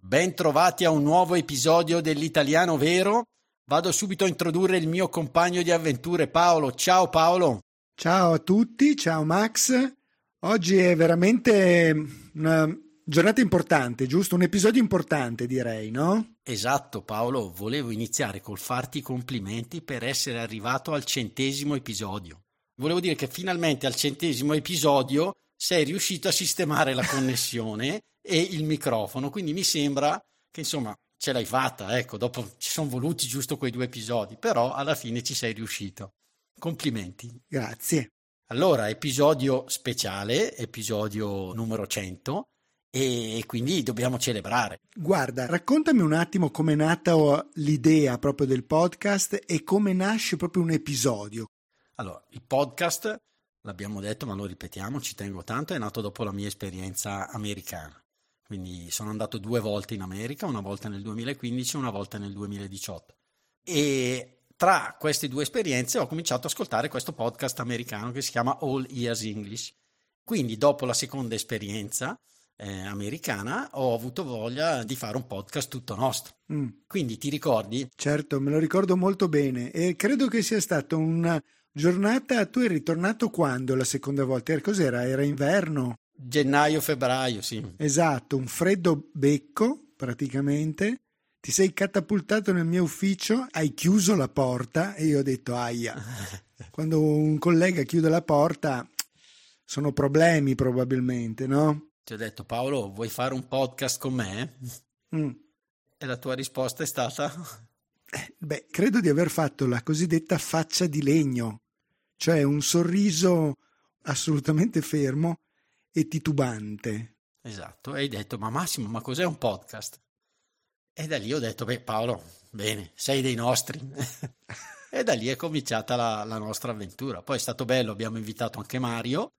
bentrovati a un nuovo episodio dell'Italiano Vero. Vado subito a introdurre il mio compagno di avventure Paolo. Ciao Paolo. Ciao a tutti, ciao Max. Oggi è veramente una giornata importante, giusto? Un episodio importante, direi, no? Esatto Paolo, volevo iniziare col farti i complimenti per essere arrivato al 100° episodio. Volevo dire che finalmente al 100° episodio sei riuscito a sistemare la connessione e il microfono, quindi mi sembra che insomma ce l'hai fatta, ecco, dopo ci sono voluti giusto quei 2 episodi, però alla fine ci sei riuscito. Complimenti. Grazie. Allora, episodio speciale, episodio numero 100 e quindi dobbiamo celebrare. Guarda, raccontami un attimo come è nata l'idea proprio del podcast e come nasce proprio un episodio. Allora, il podcast, l'abbiamo detto ma lo ripetiamo, ci tengo tanto, è nato dopo la mia esperienza americana. Quindi sono andato 2 volte in America, una volta nel 2015 e una volta nel 2018. E tra queste 2 esperienze ho cominciato ad ascoltare questo podcast americano che si chiama All Ears English. Quindi dopo la seconda esperienza americana ho avuto voglia di fare un podcast tutto nostro. Quindi ti ricordi? Certo, me lo ricordo molto bene e credo che sia stata una giornata. Tu eri tornato quando la seconda volta? Cos'era? Era inverno? Gennaio-febbraio, sì. Esatto, un freddo becco praticamente. Ti sei catapultato nel mio ufficio, hai chiuso la porta e io ho detto aia. Quando un collega chiude la porta sono problemi probabilmente, no? Ti ho detto Paolo, vuoi fare un podcast con me? E la tua risposta è stata? Beh, credo di aver fatto la cosiddetta faccia di legno, cioè un sorriso assolutamente fermo e titubante. Esatto, e hai detto ma Massimo, ma cos'è un podcast? E da lì ho detto beh Paolo, bene, sei dei nostri. E da lì è cominciata la nostra avventura. Poi è stato bello, abbiamo invitato anche Mario,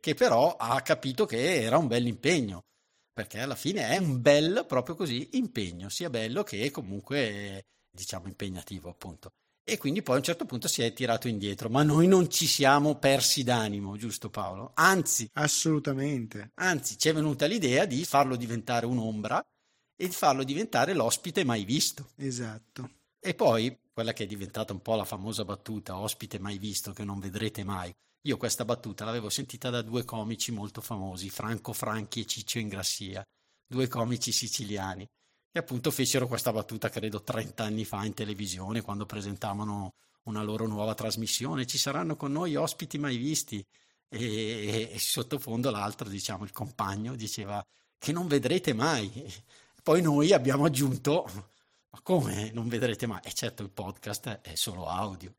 che però ha capito che era un bel impegno, perché alla fine è un bel, proprio così, impegno, sia bello che comunque diciamo impegnativo appunto. E quindi poi a un certo punto si è tirato indietro, ma noi non ci siamo persi d'animo, giusto Paolo? Anzi, assolutamente. Anzi, ci è venuta l'idea di farlo diventare un'ombra e di farlo diventare l'ospite mai visto. Esatto. E poi quella che è diventata un po' la famosa battuta, ospite mai visto che non vedrete mai. Io questa battuta l'avevo sentita da 2 comici molto famosi, Franco Franchi e Ciccio Ingrassia, 2 comici siciliani. E appunto fecero questa battuta credo 30 anni fa in televisione quando presentavano una loro nuova trasmissione, ci saranno con noi ospiti mai visti e sottofondo l'altro, diciamo il compagno, diceva che non vedrete mai. E poi noi abbiamo aggiunto ma come non vedrete mai? E certo il podcast è solo audio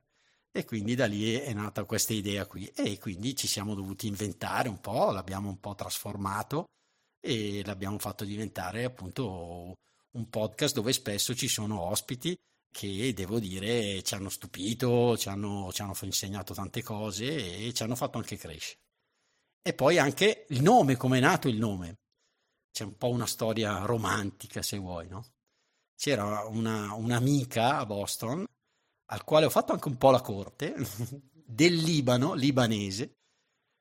e quindi da lì è nata questa idea qui e quindi ci siamo dovuti inventare un po', l'abbiamo un po' trasformato e l'abbiamo fatto diventare appunto un podcast dove spesso ci sono ospiti che devo dire ci hanno stupito, ci hanno insegnato tante cose e ci hanno fatto anche crescere. E poi anche il nome, come è nato il nome? C'è un po' una storia romantica se vuoi, no? C'era un'amica a Boston al quale ho fatto anche un po' la corte del Libano, libanese,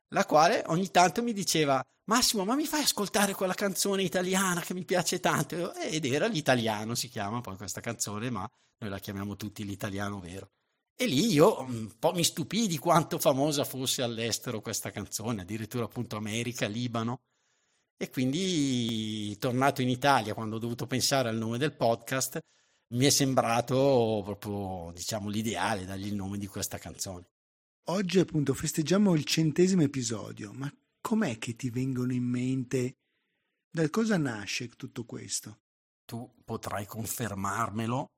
la quale ogni tanto mi diceva Massimo, ma mi fai ascoltare quella canzone italiana che mi piace tanto? Ed era l'italiano, si chiama poi questa canzone, ma noi la chiamiamo tutti l'italiano vero. E lì io un po' mi stupii di quanto famosa fosse all'estero questa canzone, addirittura appunto America, Libano. E quindi tornato in Italia, quando ho dovuto pensare al nome del podcast, mi è sembrato proprio, diciamo, l'ideale dargli il nome di questa canzone. Oggi appunto festeggiamo il 100° episodio, ma com'è che ti vengono in mente? Da cosa nasce tutto questo? Tu potrai confermarmelo.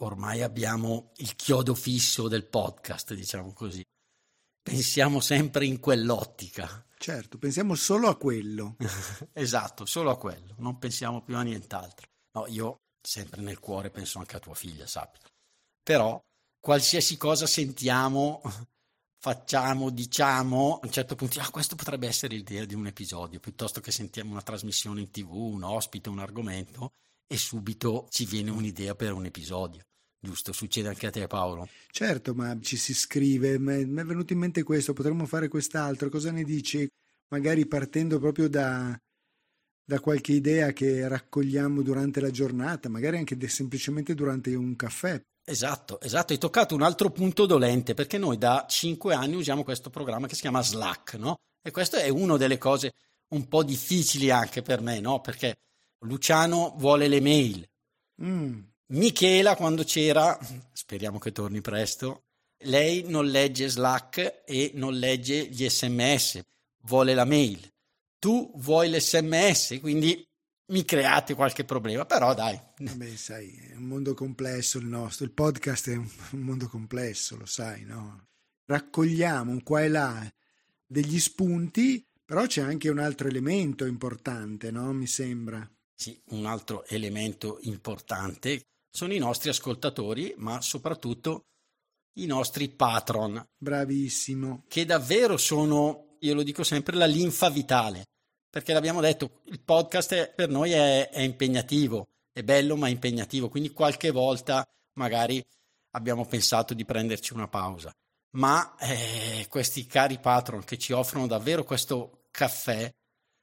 Ormai abbiamo il chiodo fisso del podcast, diciamo così. Pensiamo sempre in quell'ottica. Certo, pensiamo solo a quello. Esatto, solo a quello. Non pensiamo più a nient'altro. No, io sempre nel cuore, penso anche a tua figlia, sappi. Però qualsiasi cosa sentiamo, facciamo, diciamo, a un certo punto questo potrebbe essere l'idea di un episodio, piuttosto che sentiamo una trasmissione in TV, un ospite, un argomento, e subito ci viene un'idea per un episodio. Giusto, succede anche a te, Paolo? Certo, ma ci si scrive, mi è venuto in mente questo, potremmo fare quest'altro, cosa ne dici? Magari partendo proprio da qualche idea che raccogliamo durante la giornata, magari anche semplicemente durante un caffè. Esatto, hai toccato un altro punto dolente, perché noi da 5 anni usiamo questo programma che si chiama Slack, no? E questo è una delle cose un po' difficili anche per me, no? Perché Luciano vuole le mail, Michela, quando c'era, speriamo che torni presto, lei non legge Slack e non legge gli SMS, vuole la mail, tu vuoi l'SMS, quindi mi create qualche problema, però dai. Beh, sai, è un mondo complesso il nostro, il podcast è un mondo complesso, lo sai, no? Raccogliamo qua e là degli spunti, però c'è anche un altro elemento importante, no? Mi sembra. Sì, un altro elemento importante sono i nostri ascoltatori, ma soprattutto i nostri patron. Bravissimo. Che davvero sono, io lo dico sempre, la linfa vitale. Perché l'abbiamo detto, il podcast per noi è impegnativo, è bello ma impegnativo, quindi qualche volta magari abbiamo pensato di prenderci una pausa, ma questi cari patron che ci offrono davvero questo caffè,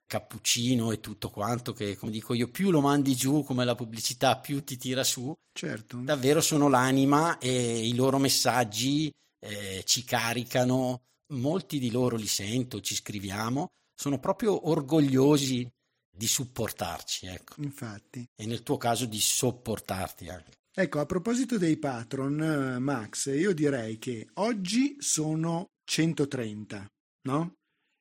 cappuccino e tutto quanto, che come dico io, più lo mandi giù come la pubblicità più ti tira su, certo. Davvero sono l'anima e i loro messaggi ci caricano, molti di loro li sento, ci scriviamo. Sono proprio orgogliosi di supportarci, ecco. Infatti. E nel tuo caso di sopportarti anche. Ecco, a proposito dei patron, Max, io direi che oggi sono 130, no?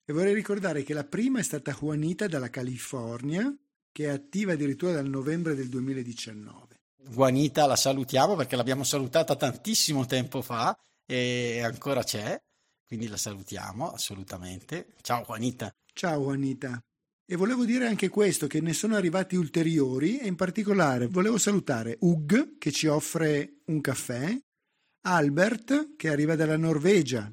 E vorrei ricordare che la prima è stata Juanita dalla California, che è attiva addirittura dal novembre del 2019. Juanita la salutiamo perché l'abbiamo salutata tantissimo tempo fa e ancora c'è, quindi la salutiamo assolutamente. Ciao Juanita. Ciao Anita, e volevo dire anche questo, che ne sono arrivati ulteriori e in particolare volevo salutare Ug, che ci offre un caffè, Albert, che arriva dalla Norvegia,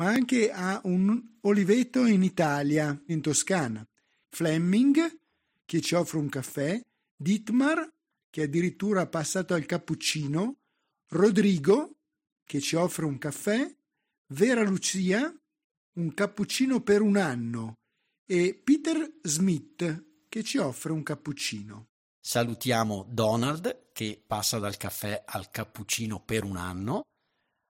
ma anche a un oliveto in Italia, in Toscana, Fleming, che ci offre un caffè, Dietmar, che addirittura è passato al cappuccino, Rodrigo, che ci offre un caffè, Vera Lucia, un cappuccino per un anno, e Peter Smith, che ci offre un cappuccino. Salutiamo Donald, che passa dal caffè al cappuccino per un anno,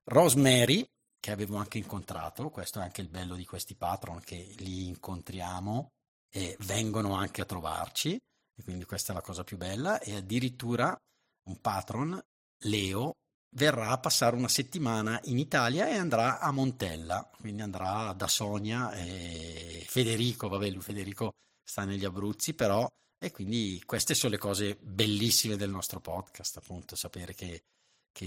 Rosemary, che avevo anche incontrato, questo è anche il bello di questi patron, che li incontriamo e vengono anche a trovarci, e quindi questa è la cosa più bella, e addirittura un patron, Leo, verrà a passare una settimana in Italia e andrà a Montella, quindi andrà da Sonia e Federico, vabbè lui Federico sta negli Abruzzi però, e quindi queste sono le cose bellissime del nostro podcast, appunto sapere che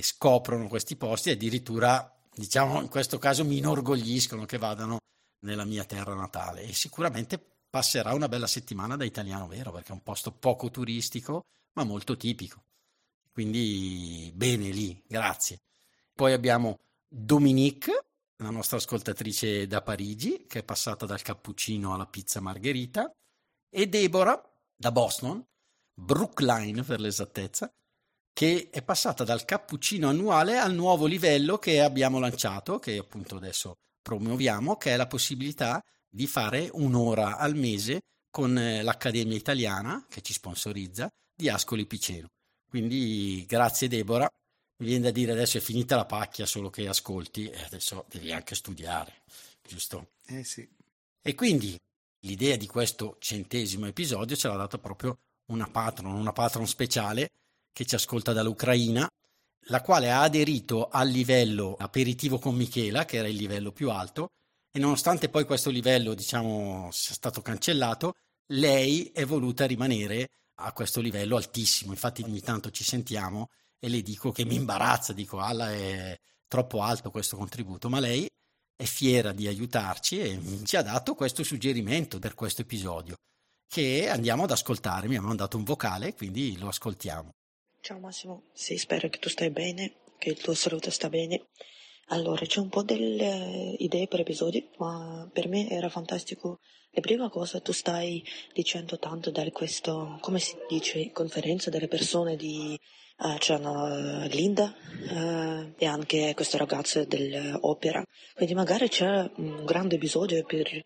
scoprono questi posti e addirittura, diciamo in questo caso, mi inorgogliscono che vadano nella mia terra natale, e sicuramente passerà una bella settimana da Italiano Vero perché è un posto poco turistico ma molto tipico. Quindi bene lì, grazie. Poi abbiamo Dominique, la nostra ascoltatrice da Parigi, che è passata dal cappuccino alla pizza margherita, e Deborah da Boston, Brookline per l'esattezza, che è passata dal cappuccino annuale al nuovo livello che abbiamo lanciato, che appunto adesso promuoviamo, che è la possibilità di fare un'ora al mese con l'Accademia Italiana, che ci sponsorizza, di Ascoli Piceno. Quindi grazie Deborah, mi viene da dire adesso è finita la pacchia solo che ascolti e adesso devi anche studiare, giusto? Eh sì. E quindi l'idea di questo 100° episodio ce l'ha data proprio una patron speciale che ci ascolta dall'Ucraina, la quale ha aderito al livello aperitivo con Michela, che era il livello più alto, e nonostante poi questo livello, diciamo, sia stato cancellato, lei è voluta rimanere a questo livello altissimo. Infatti ogni tanto ci sentiamo e le dico che mi imbarazza, dico Alla è troppo alto questo contributo, ma lei è fiera di aiutarci e ci ha dato questo suggerimento per questo episodio che andiamo ad ascoltare. Mi ha mandato un vocale, quindi lo ascoltiamo. Ciao Massimo, sì, spero che tu stai bene, che il tuo saluto sta bene. Allora, c'è un po' delle idee per episodi, ma per me era fantastico. La prima cosa, tu stai dicendo tanto da questo, come si dice, conferenza delle persone di Linda e anche questa ragazza dell'opera. Quindi magari c'è un grande episodio per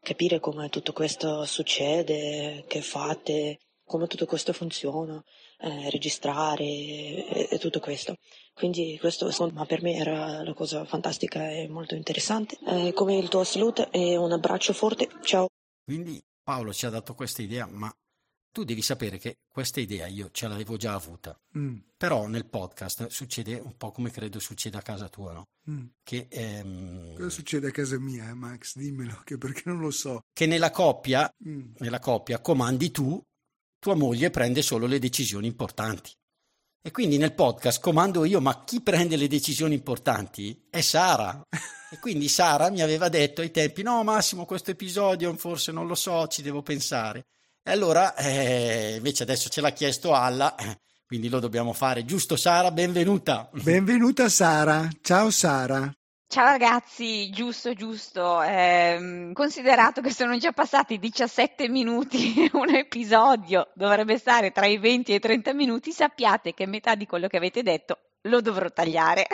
capire come tutto questo succede, che fate, come tutto questo funziona, registrare e tutto questo. Quindi questo insomma per me era la cosa fantastica e molto interessante. Come il tuo saluto e un abbraccio forte, ciao. Quindi Paolo ci ha dato questa idea, ma tu devi sapere che questa idea io ce l'avevo già avuta, però nel podcast succede un po' come credo succeda a casa tua, no? Che cosa succede a casa mia, Max? Dimmelo, che perché non lo so. Che nella coppia comandi tu, tua moglie prende solo le decisioni importanti. E quindi nel podcast comando io, ma chi prende le decisioni importanti è Sara. E quindi Sara mi aveva detto ai tempi, no Massimo, questo episodio forse non lo so, ci devo pensare. E allora invece adesso ce l'ha chiesto Alla, quindi lo dobbiamo fare. Giusto Sara? Benvenuta. Benvenuta Sara. Ciao Sara. Ciao ragazzi, giusto, considerato che sono già passati 17 minuti un episodio, dovrebbe stare tra i 20 e i 30 minuti, sappiate che metà di quello che avete detto lo dovrò tagliare.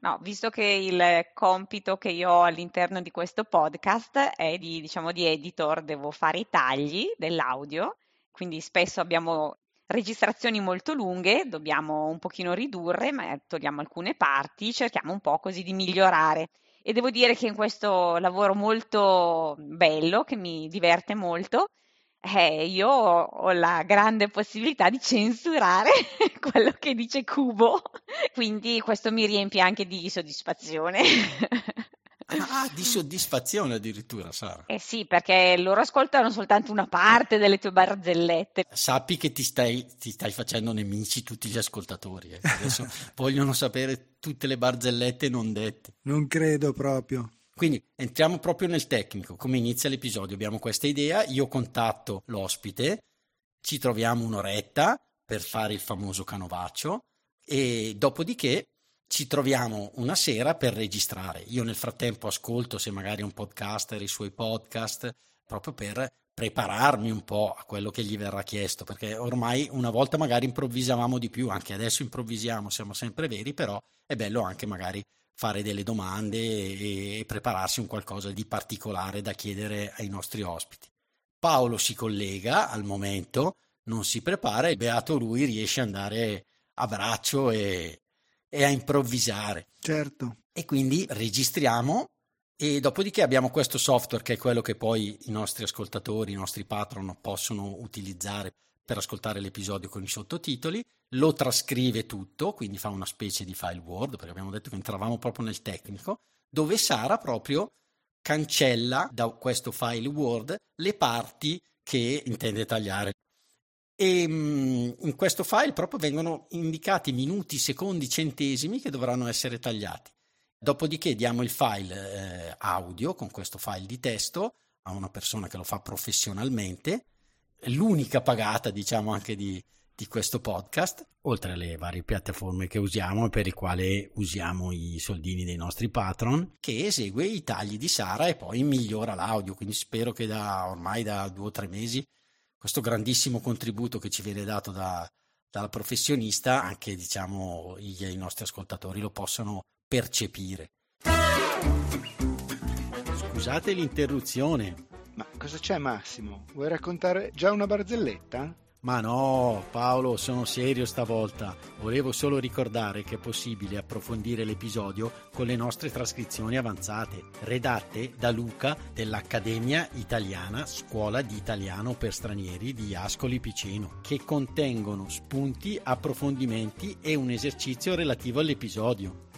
No, visto che il compito che io ho all'interno di questo podcast è di editor, devo fare i tagli dell'audio, quindi spesso abbiamo registrazioni molto lunghe, dobbiamo un pochino ridurre, ma togliamo alcune parti, cerchiamo un po' così di migliorare. E devo dire che in questo lavoro molto bello, che mi diverte molto, io ho la grande possibilità di censurare quello che dice Cubo, quindi questo mi riempie anche di soddisfazione. Ah, di soddisfazione addirittura, Sara. Eh sì, perché loro ascoltano soltanto una parte delle tue barzellette. Sappi che ti stai facendo nemici tutti gli ascoltatori. Adesso vogliono sapere tutte le barzellette non dette. Non credo proprio. Quindi entriamo proprio nel tecnico. Come inizia l'episodio? Abbiamo questa idea, io contatto l'ospite, ci troviamo un'oretta per fare il famoso canovaccio e dopodiché ci troviamo una sera per registrare. Io nel frattempo ascolto se magari un podcaster, i suoi podcast, proprio per prepararmi un po' a quello che gli verrà chiesto, perché ormai una volta magari improvvisavamo di più, anche adesso improvvisiamo, siamo sempre veri, però è bello anche magari fare delle domande e prepararsi un qualcosa di particolare da chiedere ai nostri ospiti. Paolo si collega al momento, non si prepara e beato lui, riesce ad andare a braccio e a improvvisare. Certo. E quindi registriamo e dopodiché abbiamo questo software che è quello che poi i nostri ascoltatori, i nostri patron possono utilizzare per ascoltare l'episodio con i sottotitoli, lo trascrive tutto, quindi fa una specie di file Word, perché abbiamo detto che entravamo proprio nel tecnico, dove Sara proprio cancella da questo file Word le parti che intende tagliare. E in questo file proprio vengono indicati minuti, secondi, centesimi che dovranno essere tagliati. Dopodiché diamo il file audio con questo file di testo a una persona che lo fa professionalmente, l'unica pagata diciamo anche di questo podcast, oltre alle varie piattaforme che usiamo e per il quale usiamo i soldini dei nostri patron, che esegue i tagli di Sara e poi migliora l'audio. Quindi spero che ormai da 2 o 3 mesi questo grandissimo contributo che ci viene dato dalla professionista, anche diciamo i nostri ascoltatori lo possano percepire. Scusate l'interruzione. Ma cosa c'è Massimo? Vuoi raccontare già una barzelletta? Ma no, Paolo, sono serio stavolta. Volevo solo ricordare che è possibile approfondire l'episodio con le nostre trascrizioni avanzate, redatte da Luca dell'Accademia Italiana Scuola di Italiano per Stranieri di Ascoli Piceno, che contengono spunti, approfondimenti e un esercizio relativo all'episodio.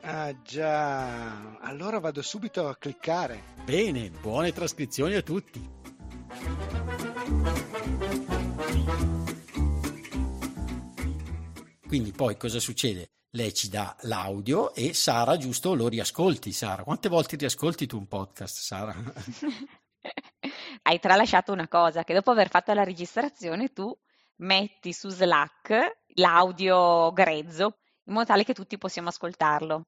Ah già, allora vado subito a cliccare. Bene, buone trascrizioni a tutti. Quindi poi cosa succede? Lei ci dà l'audio e Sara, giusto, lo riascolti. Sara, quante volte riascolti tu un podcast, Sara? Hai tralasciato una cosa, che dopo aver fatto la registrazione tu metti su Slack l'audio grezzo in modo tale che tutti possiamo ascoltarlo,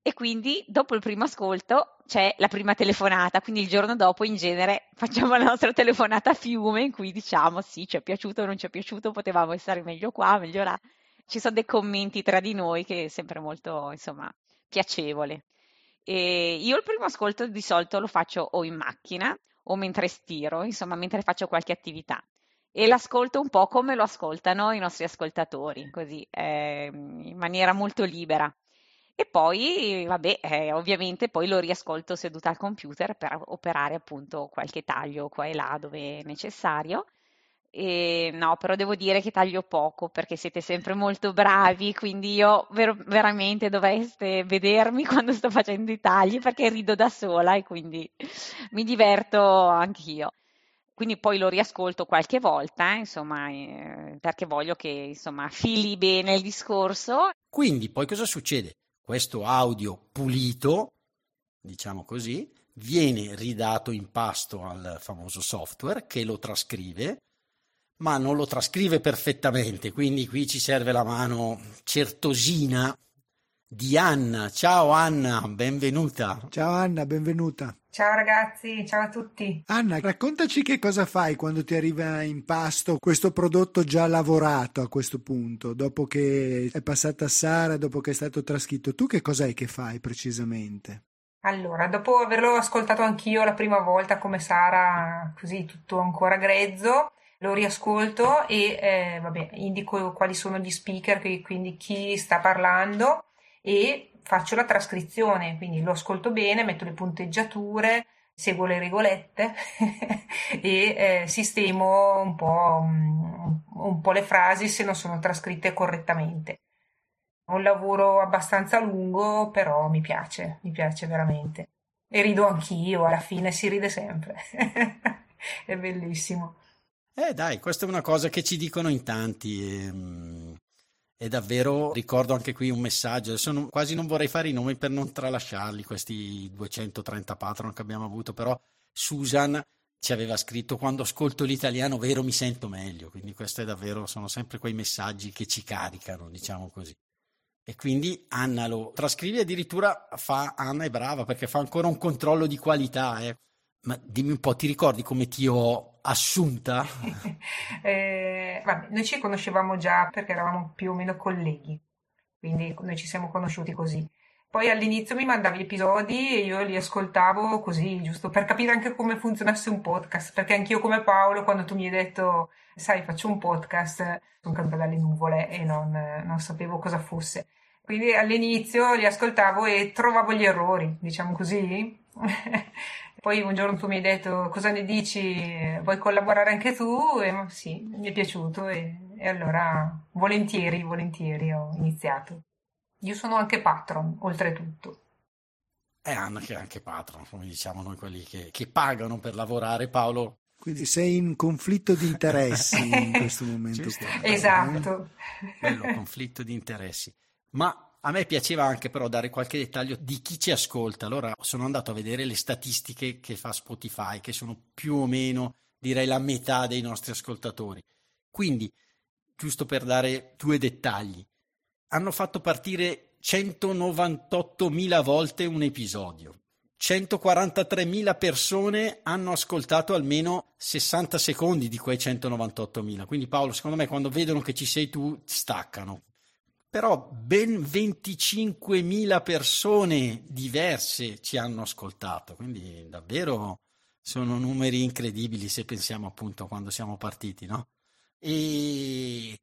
e quindi dopo il primo ascolto c'è la prima telefonata, quindi il giorno dopo in genere facciamo la nostra telefonata a fiume in cui diciamo sì, ci è piaciuto o non ci è piaciuto, potevamo stare meglio qua, meglio là, ci sono dei commenti tra di noi che è sempre molto, insomma, piacevole. E io il primo ascolto di solito lo faccio o in macchina o mentre stiro, insomma mentre faccio qualche attività, e l'ascolto un po' come lo ascoltano i nostri ascoltatori, così in maniera molto libera, e poi vabbè ovviamente poi lo riascolto seduta al computer per operare appunto qualche taglio qua e là dove è necessario. E no, però devo dire che taglio poco perché siete sempre molto bravi, quindi io veramente dovreste vedermi quando sto facendo i tagli perché rido da sola e quindi mi diverto anch'io. Quindi poi lo riascolto qualche volta, insomma, perché voglio che insomma fili bene il discorso. Quindi poi cosa succede? Questo audio pulito, diciamo così, viene ridato in pasto al famoso software che lo trascrive, ma non lo trascrive perfettamente, quindi qui ci serve la mano certosina di Anna. Ciao Anna, benvenuta. Ciao Anna, benvenuta. Ciao ragazzi, ciao a tutti. Anna, raccontaci che cosa fai quando ti arriva in pasto questo prodotto già lavorato a questo punto, dopo che è passata Sara, dopo che è stato trascritto. Tu che cos'è che fai precisamente? Allora, dopo averlo ascoltato anch'io la prima volta come Sara, così tutto ancora grezzo, lo riascolto e vabbè, indico quali sono gli speaker, quindi chi sta parlando, e faccio la trascrizione, quindi lo ascolto bene, metto le punteggiature, seguo le regolette e sistemo un po' le frasi se non sono trascritte correttamente. Un lavoro abbastanza lungo, però mi piace veramente. E rido anch'io, alla fine si ride sempre, è bellissimo. Dai, questa è una cosa che ci dicono in tanti e davvero ricordo anche qui un messaggio, adesso quasi non vorrei fare i nomi per non tralasciarli, questi 230 patron che abbiamo avuto, però Susan ci aveva scritto: quando ascolto l'Italiano Vero mi sento meglio, quindi questo è davvero, sono sempre quei messaggi che ci caricano, diciamo così. E quindi Anna lo trascrive, addirittura Anna è brava perché fa ancora un controllo di qualità, eh. Ma dimmi un po', ti ricordi come ti ho assunta? Vabbè, noi ci conoscevamo già perché eravamo più o meno colleghi, quindi noi ci siamo conosciuti così. Poi all'inizio mi mandavi episodi e io li ascoltavo così, giusto per capire anche come funzionasse un podcast, perché anch'io come Paolo, quando tu mi hai detto sai faccio un podcast, sono caduta dalle nuvole e non sapevo cosa fosse. Quindi all'inizio li ascoltavo e trovavo gli errori, diciamo così. Poi un giorno tu mi hai detto: cosa ne dici, vuoi collaborare anche tu? E sì, mi è piaciuto e allora volentieri ho iniziato. Io sono anche patron, oltretutto. Anna che è anche patron, come diciamo noi quelli che pagano per lavorare, Paolo. Quindi sei in conflitto di interessi in questo momento. Giusto, qua. Esatto. Bello, conflitto di interessi. Ma a me piaceva anche però dare qualche dettaglio di chi ci ascolta. Allora sono andato a vedere le statistiche che fa Spotify, che sono più o meno, direi, la metà dei nostri ascoltatori. Quindi, giusto per dare due dettagli, hanno fatto partire 198.000 volte un episodio. 143.000 persone hanno ascoltato almeno 60 secondi di quei 198.000. Quindi Paolo, secondo me, quando vedono che ci sei tu, staccano. Però ben 25.000 persone diverse ci hanno ascoltato, quindi davvero sono numeri incredibili se pensiamo appunto a quando siamo partiti, no? E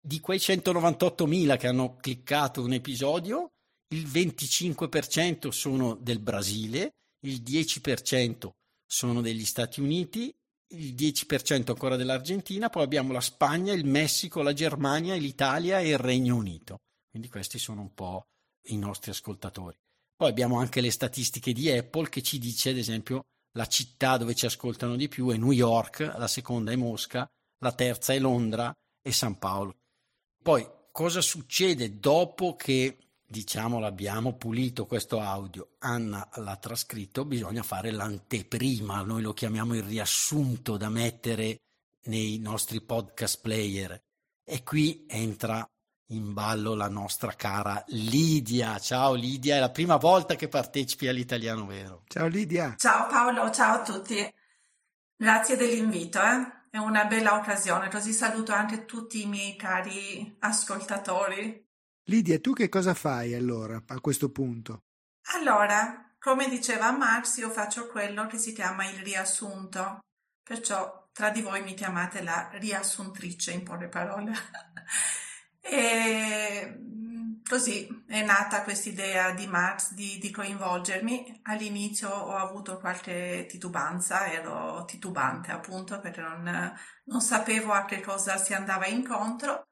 di quei 198.000 che hanno cliccato un episodio, il 25% sono del Brasile, il 10% sono degli Stati Uniti, il 10% ancora dell'Argentina, poi abbiamo la Spagna, il Messico, la Germania, l'Italia e il Regno Unito. Quindi questi sono un po' i nostri ascoltatori. Poi abbiamo anche le statistiche di Apple che ci dice, ad esempio, la città dove ci ascoltano di più è New York, la seconda è Mosca, la terza è Londra e San Paolo. Poi cosa succede dopo che, diciamo, l'abbiamo pulito questo audio, Anna l'ha trascritto, bisogna fare l'anteprima, noi lo chiamiamo il riassunto da mettere nei nostri podcast player. E qui entra in ballo la nostra cara Lidia. Ciao Lidia, è la prima volta che partecipi all'Italiano Vero. Ciao Lidia. Ciao Paolo, ciao a tutti. Grazie dell'invito, È una bella occasione, così saluto anche tutti i miei cari ascoltatori. Lidia, tu che cosa fai allora a questo punto? Allora, come diceva Max, io faccio quello che si chiama il riassunto, perciò tra di voi mi chiamate la riassuntrice, in poche parole. E così è nata questa idea di Max di coinvolgermi. All'inizio ho avuto qualche titubanza, ero titubante appunto perché non sapevo a che cosa si andava incontro,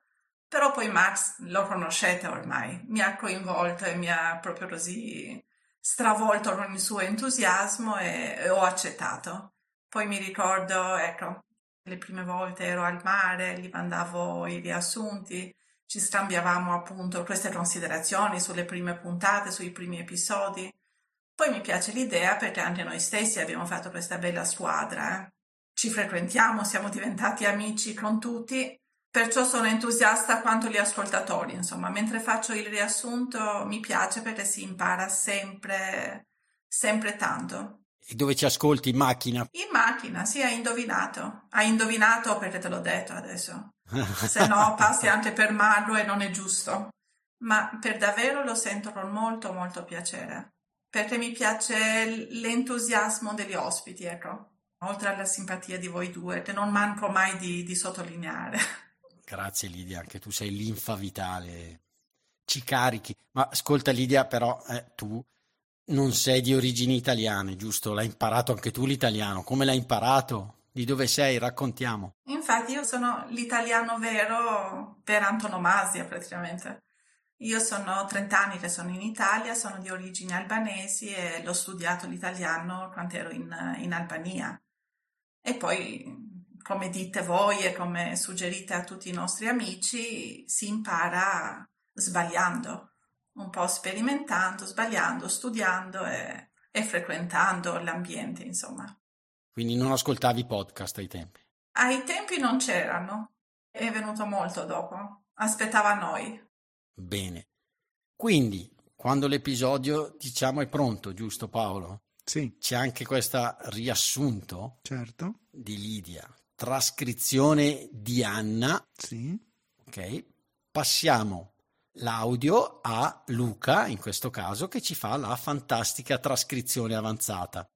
però poi Max lo conoscete ormai, mi ha coinvolto e mi ha proprio così stravolto con il suo entusiasmo e ho accettato. Poi mi ricordo, ecco, le prime volte ero al mare, gli mandavo i riassunti, ci scambiavamo appunto queste considerazioni sulle prime puntate, sui primi episodi. Poi mi piace l'idea perché anche noi stessi abbiamo fatto questa bella squadra. Ci frequentiamo, siamo diventati amici con tutti, perciò sono entusiasta quanto gli ascoltatori. Insomma, mentre faccio il riassunto mi piace perché si impara sempre, sempre tanto. E dove ci ascolti? In macchina? In macchina, sì, hai indovinato. Hai indovinato perché te l'ho detto adesso. Se no passi anche per mago e non è giusto. Ma per davvero lo sento con molto molto piacere. Perché mi piace l'entusiasmo degli ospiti, ecco. Oltre alla simpatia di voi due, che non manco mai di sottolineare. Grazie Lidia, anche tu sei linfa vitale. Ci carichi. Ma ascolta Lidia, però tu... non sei di origini italiane, giusto? L'hai imparato anche tu l'italiano. Come l'hai imparato? Di dove sei? Raccontiamo. Infatti io sono l'italiano vero per antonomasia praticamente. Io sono 30 anni che sono in Italia, sono di origini albanesi e l'ho studiato l'italiano quando ero in Albania. E poi, come dite voi e come suggerite a tutti i nostri amici, si impara sbagliando. Un po' sperimentando, sbagliando, studiando e frequentando l'ambiente, insomma. Quindi non ascoltavi podcast ai tempi? Ai tempi non c'erano, è venuto molto dopo, aspettava noi. Bene, quindi quando l'episodio, diciamo, è pronto, giusto Paolo? Sì. C'è anche questo riassunto, certo, di Lidia, trascrizione di Anna. Sì. Ok, passiamo l'audio a Luca, in questo caso, che ci fa la fantastica trascrizione avanzata,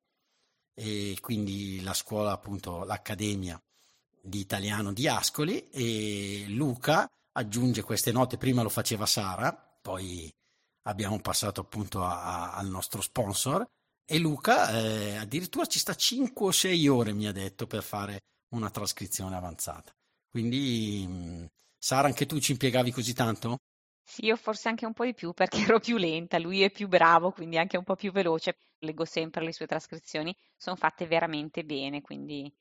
e quindi la scuola, appunto l'accademia di italiano di Ascoli, e Luca aggiunge queste note. Prima lo faceva Sara, poi abbiamo passato appunto al nostro sponsor, e Luca addirittura ci sta 5 o 6 ore, mi ha detto, per fare una trascrizione avanzata. Quindi Sara, anche tu ci impiegavi così tanto? Sì, io forse anche un po' di più perché ero più lenta, lui è più bravo, quindi anche un po' più veloce. Leggo sempre le sue trascrizioni, sono fatte veramente bene, quindi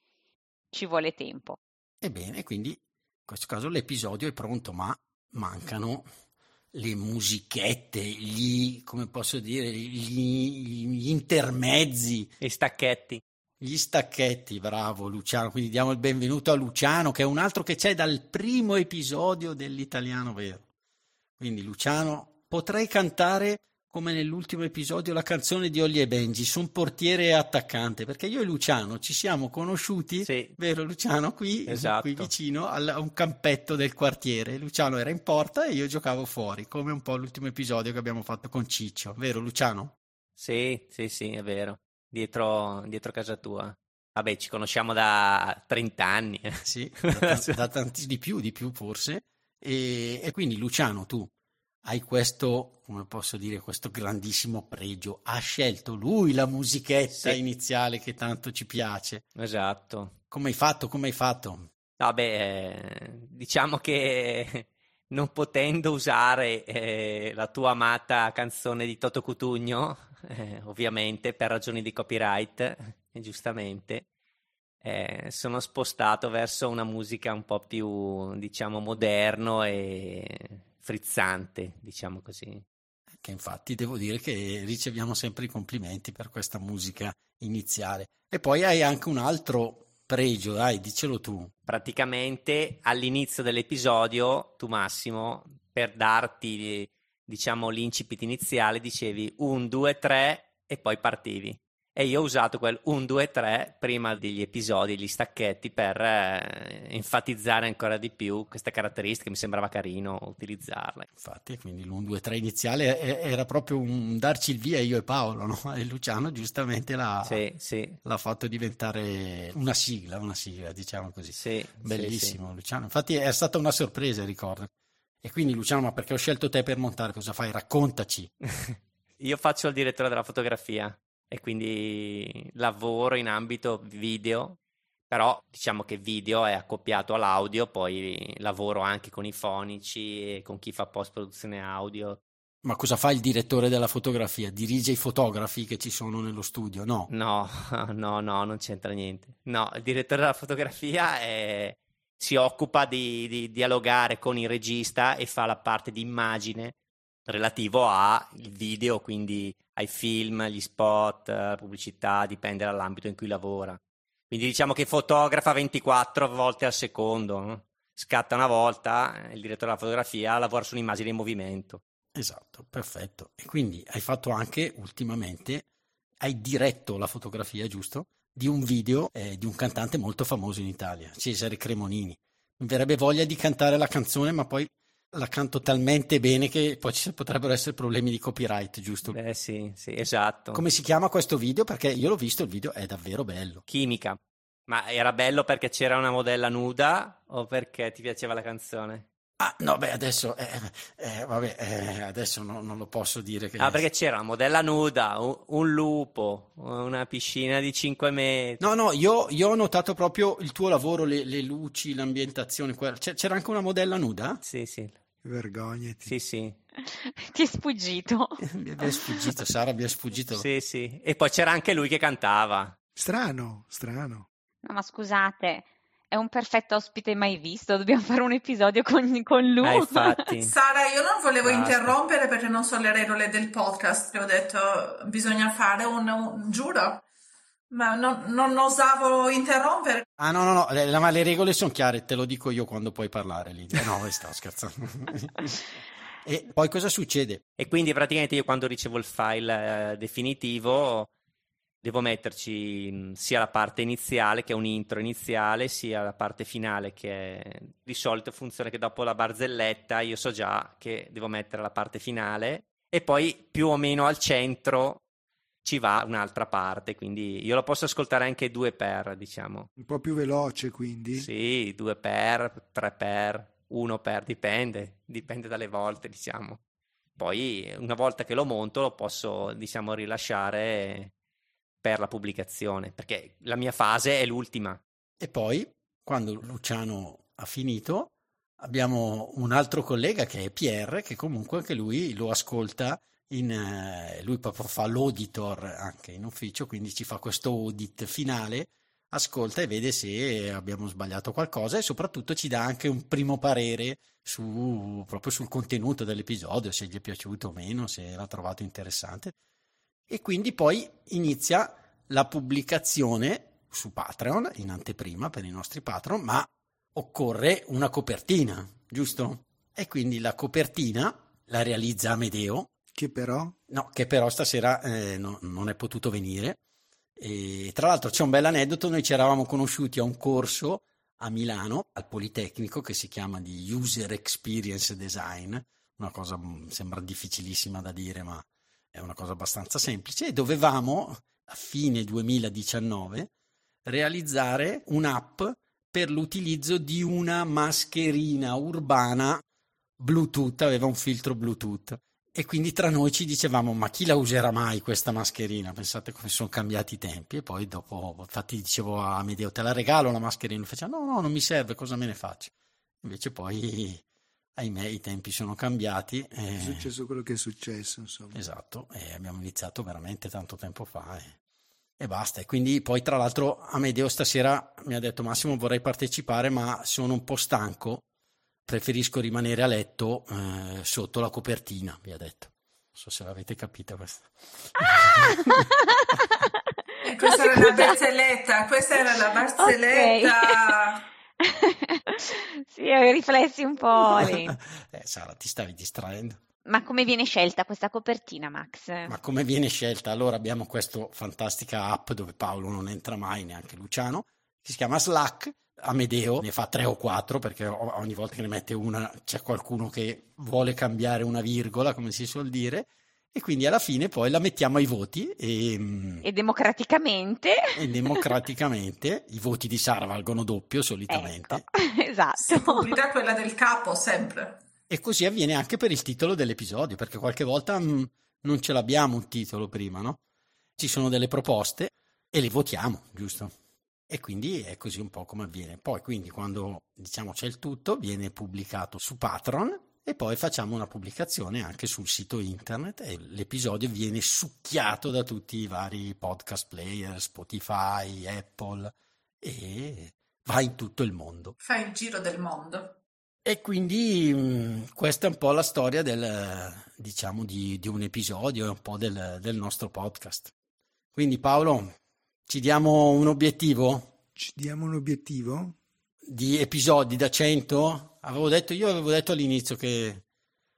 ci vuole tempo. Ebbene, quindi in questo caso l'episodio è pronto, ma mancano le musichette, gli intermezzi. E stacchetti. Gli stacchetti, bravo Luciano, quindi diamo il benvenuto a Luciano, che è un altro che c'è dal primo episodio dell'Italiano Vero. Quindi Luciano, potrei cantare come nell'ultimo episodio la canzone di Ollie e Benji, son portiere e attaccante, perché io e Luciano ci siamo conosciuti, sì, vero Luciano, qui, esatto, qui vicino a un campetto del quartiere. Luciano era in porta e io giocavo fuori, come un po' l'ultimo episodio che abbiamo fatto con Ciccio, vero Luciano? Sì, sì, sì, è vero, dietro casa tua. Vabbè, ci conosciamo da 30 anni. Sì, da tanti di più forse. E quindi Luciano, tu hai questo, come posso dire, questo grandissimo pregio. Ha scelto lui la musichetta iniziale che tanto ci piace. Esatto. Come hai fatto? Come hai fatto? Vabbè, diciamo che non potendo usare la tua amata canzone di Toto Cutugno, ovviamente per ragioni di copyright, giustamente, sono spostato verso una musica un po' più, diciamo, moderno e frizzante, diciamo così. Che infatti devo dire che riceviamo sempre i complimenti per questa musica iniziale. E poi hai anche un altro pregio, dai, dicelo tu. Praticamente all'inizio dell'episodio, tu Massimo, per darti, diciamo, l'incipit iniziale, dicevi 1, 2, 3 e poi partivi. E io ho usato quel 1, 2, 3 prima degli episodi, gli stacchetti, per enfatizzare ancora di più questa caratteristica. Mi sembrava carino utilizzarla. Infatti, quindi l'1, 2, 3 iniziale era proprio un darci il via io e Paolo, no? E Luciano giustamente l'ha fatto diventare una sigla, diciamo così. Sì, bellissimo, sì. Luciano. Infatti è stata una sorpresa, ricordo. E quindi Luciano, ma perché ho scelto te per montare? Cosa fai? Raccontaci. Io faccio il direttore della fotografia. E quindi lavoro in ambito video, però diciamo che video è accoppiato all'audio, poi lavoro anche con i fonici e con chi fa post-produzione audio. Ma cosa fa il direttore della fotografia? Dirige i fotografi che ci sono nello studio, no? No, non c'entra niente. No, il direttore della fotografia si occupa di dialogare con il regista e fa la parte di immagine relativo al video, quindi ai film, agli spot, pubblicità, dipende dall'ambito in cui lavora. Quindi diciamo che fotografa 24 volte al secondo, no? Scatta una volta, il direttore della fotografia lavora su un'immagine in movimento. Esatto, perfetto. E quindi hai fatto anche ultimamente, hai diretto la fotografia, giusto, di un video di un cantante molto famoso in Italia, Cesare Cremonini. Mi verrebbe voglia di cantare la canzone, ma poi la canto talmente bene che poi ci potrebbero essere problemi di copyright, giusto? Beh, sì, esatto. Come si chiama questo video? Perché io l'ho visto, il video è davvero bello. Chimica. Ma era bello perché c'era una modella nuda o perché ti piaceva la canzone? Ah, no, beh, adesso adesso non lo posso dire. Che... Ah, perché c'era una modella nuda, un lupo, una piscina di 5 metri. No, io ho notato proprio il tuo lavoro, le luci, l'ambientazione. C'era anche una modella nuda? Sì. Vergognati. Sì. Ti è sfuggito. Mi è sfuggito, Sara. Sì. E poi c'era anche lui che cantava. Strano. No, ma scusate, è un perfetto ospite mai visto, dobbiamo fare un episodio con lui. Infatti. Sara, io non volevo interrompere perché non so le regole del podcast, le ho detto bisogna fare un giuro, ma non osavo interrompere. Ah no, ma le regole sono chiare, te lo dico io quando puoi parlare, Lidia. No, sto scherzando. E poi cosa succede? E quindi praticamente io quando ricevo il file definitivo... Devo metterci sia la parte iniziale, che è un intro iniziale, sia la parte finale, che è, di solito funziona che dopo la barzelletta io so già che devo mettere la parte finale e poi più o meno al centro ci va un'altra parte, quindi io lo posso ascoltare anche 2x, diciamo. Un po' più veloce, quindi? Sì, 2x, 3x, 1x, dipende dalle volte, diciamo. Poi una volta che lo monto lo posso, diciamo, rilasciare per la pubblicazione, perché la mia fase è l'ultima. E poi, quando Luciano ha finito, abbiamo un altro collega che è Pierre, che comunque anche lui lo ascolta, lui proprio fa l'auditor anche in ufficio, quindi ci fa questo audit finale, ascolta e vede se abbiamo sbagliato qualcosa e soprattutto ci dà anche un primo parere proprio sul contenuto dell'episodio, se gli è piaciuto o meno, se l'ha trovato interessante. E quindi poi inizia la pubblicazione su Patreon, in anteprima per i nostri Patreon, ma occorre una copertina, giusto? E quindi la copertina la realizza Amedeo. Che però stasera non è potuto venire. E tra l'altro c'è un bel aneddoto, noi ci eravamo conosciuti a un corso a Milano, al Politecnico, che si chiama di User Experience Design, una cosa sembra difficilissima da dire, ma... è una cosa abbastanza semplice, e dovevamo a fine 2019 realizzare un'app per l'utilizzo di una mascherina urbana Bluetooth, aveva un filtro Bluetooth, e quindi tra noi ci dicevamo: ma chi la userà mai questa mascherina? Pensate come sono cambiati i tempi. E poi dopo, infatti, dicevo a Amedeo: te la regalo la mascherina? E faceva: no, non mi serve, cosa me ne faccio? Invece poi, ahimè, i tempi sono cambiati. È successo quello che è successo, insomma. Esatto, e abbiamo iniziato veramente tanto tempo fa e basta. E quindi poi, tra l'altro, Amedeo stasera mi ha detto: Massimo, vorrei partecipare, ma sono un po' stanco, preferisco rimanere a letto sotto la copertina, mi ha detto. Non so se l'avete capita questa. Ah! Questa era una barzelletta, Okay. Sì, riflessi un po' lì. Sara, ti stavi distraendo. Ma come viene scelta questa copertina, Max? Ma come viene scelta? Allora, abbiamo questa fantastica app dove Paolo non entra mai, neanche Luciano, che si chiama Slack. Amedeo ne fa 3 o 4, perché ogni volta che ne mette una c'è qualcuno che vuole cambiare una virgola, come si suol dire, e quindi alla fine poi la mettiamo ai voti e democraticamente i voti di Sara valgono doppio solitamente, ecco, esatto, si pubblica quella del capo sempre, e così avviene anche per il titolo dell'episodio, perché qualche volta non ce l'abbiamo un titolo prima, no? Ci sono delle proposte e le votiamo, giusto? E quindi è così un po' come avviene. Poi quindi, quando diciamo c'è il tutto, viene pubblicato su Patreon, e poi facciamo una pubblicazione anche sul sito internet, e l'episodio viene succhiato da tutti i vari podcast player, Spotify, Apple, e va in tutto il mondo. Fa il giro del mondo. E quindi questa è un po' la storia di un episodio e un po' del nostro podcast. Quindi Paolo, ci diamo un obiettivo? Di episodi da 100? Avevo detto all'inizio che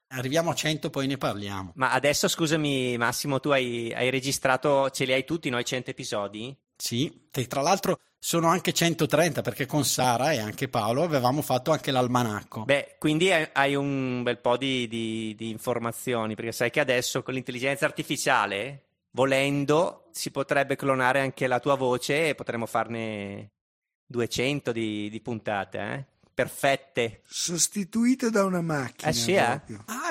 arriviamo a 100, poi ne parliamo. Ma adesso, scusami Massimo, tu hai registrato, ce li hai tutti noi 100 episodi? Sì, tra l'altro sono anche 130, perché con Sara e anche Paolo avevamo fatto anche l'almanacco. Beh, quindi hai un bel po' di informazioni, perché sai che adesso con l'intelligenza artificiale, volendo, si potrebbe clonare anche la tua voce e potremmo farne 200 di puntate, perfette. Sostituito da una macchina. Sì,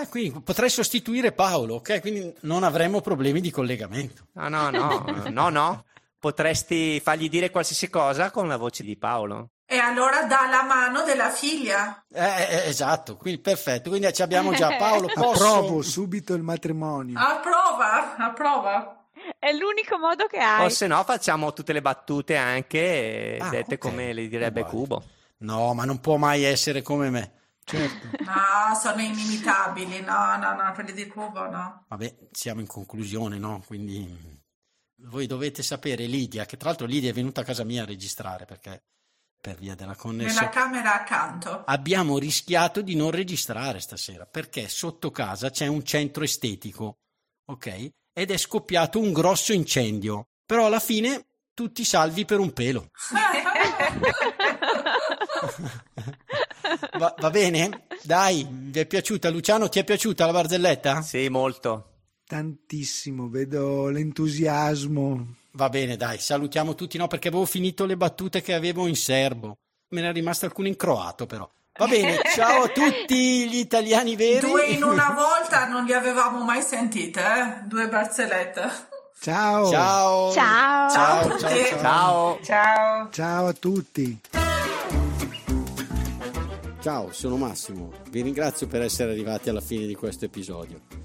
quindi potrei sostituire Paolo, ok? Quindi non avremo problemi di collegamento. No. Potresti fargli dire qualsiasi cosa con la voce di Paolo. E allora dà la mano della figlia. Esatto, quindi perfetto. Quindi ci abbiamo già Paolo. Approvo subito il matrimonio. Approva. È l'unico modo che hai. O se no facciamo tutte le battute anche dette, okay, come le direbbe Cubo. No, ma non può mai essere come me. Certo. No, sono inimitabili. No, quelli di Cubo no. Vabbè, siamo in conclusione, no? Quindi voi dovete sapere Lidia, che tra l'altro Lidia è venuta a casa mia a registrare, perché per via della connessione nella camera accanto abbiamo rischiato di non registrare stasera, perché sotto casa c'è un centro estetico, ok? Ed è scoppiato un grosso incendio, però alla fine tutti salvi per un pelo. Va bene? Dai, vi è piaciuta? Luciano, ti è piaciuta la barzelletta? Sì, molto. Tantissimo, vedo l'entusiasmo. Va bene, dai, salutiamo tutti, no? Perché avevo finito le battute che avevo in serbo. Me ne è rimasto alcune in croato, però. Va bene, ciao a tutti gli italiani veri. 2 in una volta non li avevamo mai sentite, 2 barzellette. Ciao. Ciao. Ciao. Ciao. Ciao. Ciao. Ciao a tutti. Ciao, sono Massimo. Vi ringrazio per essere arrivati alla fine di questo episodio.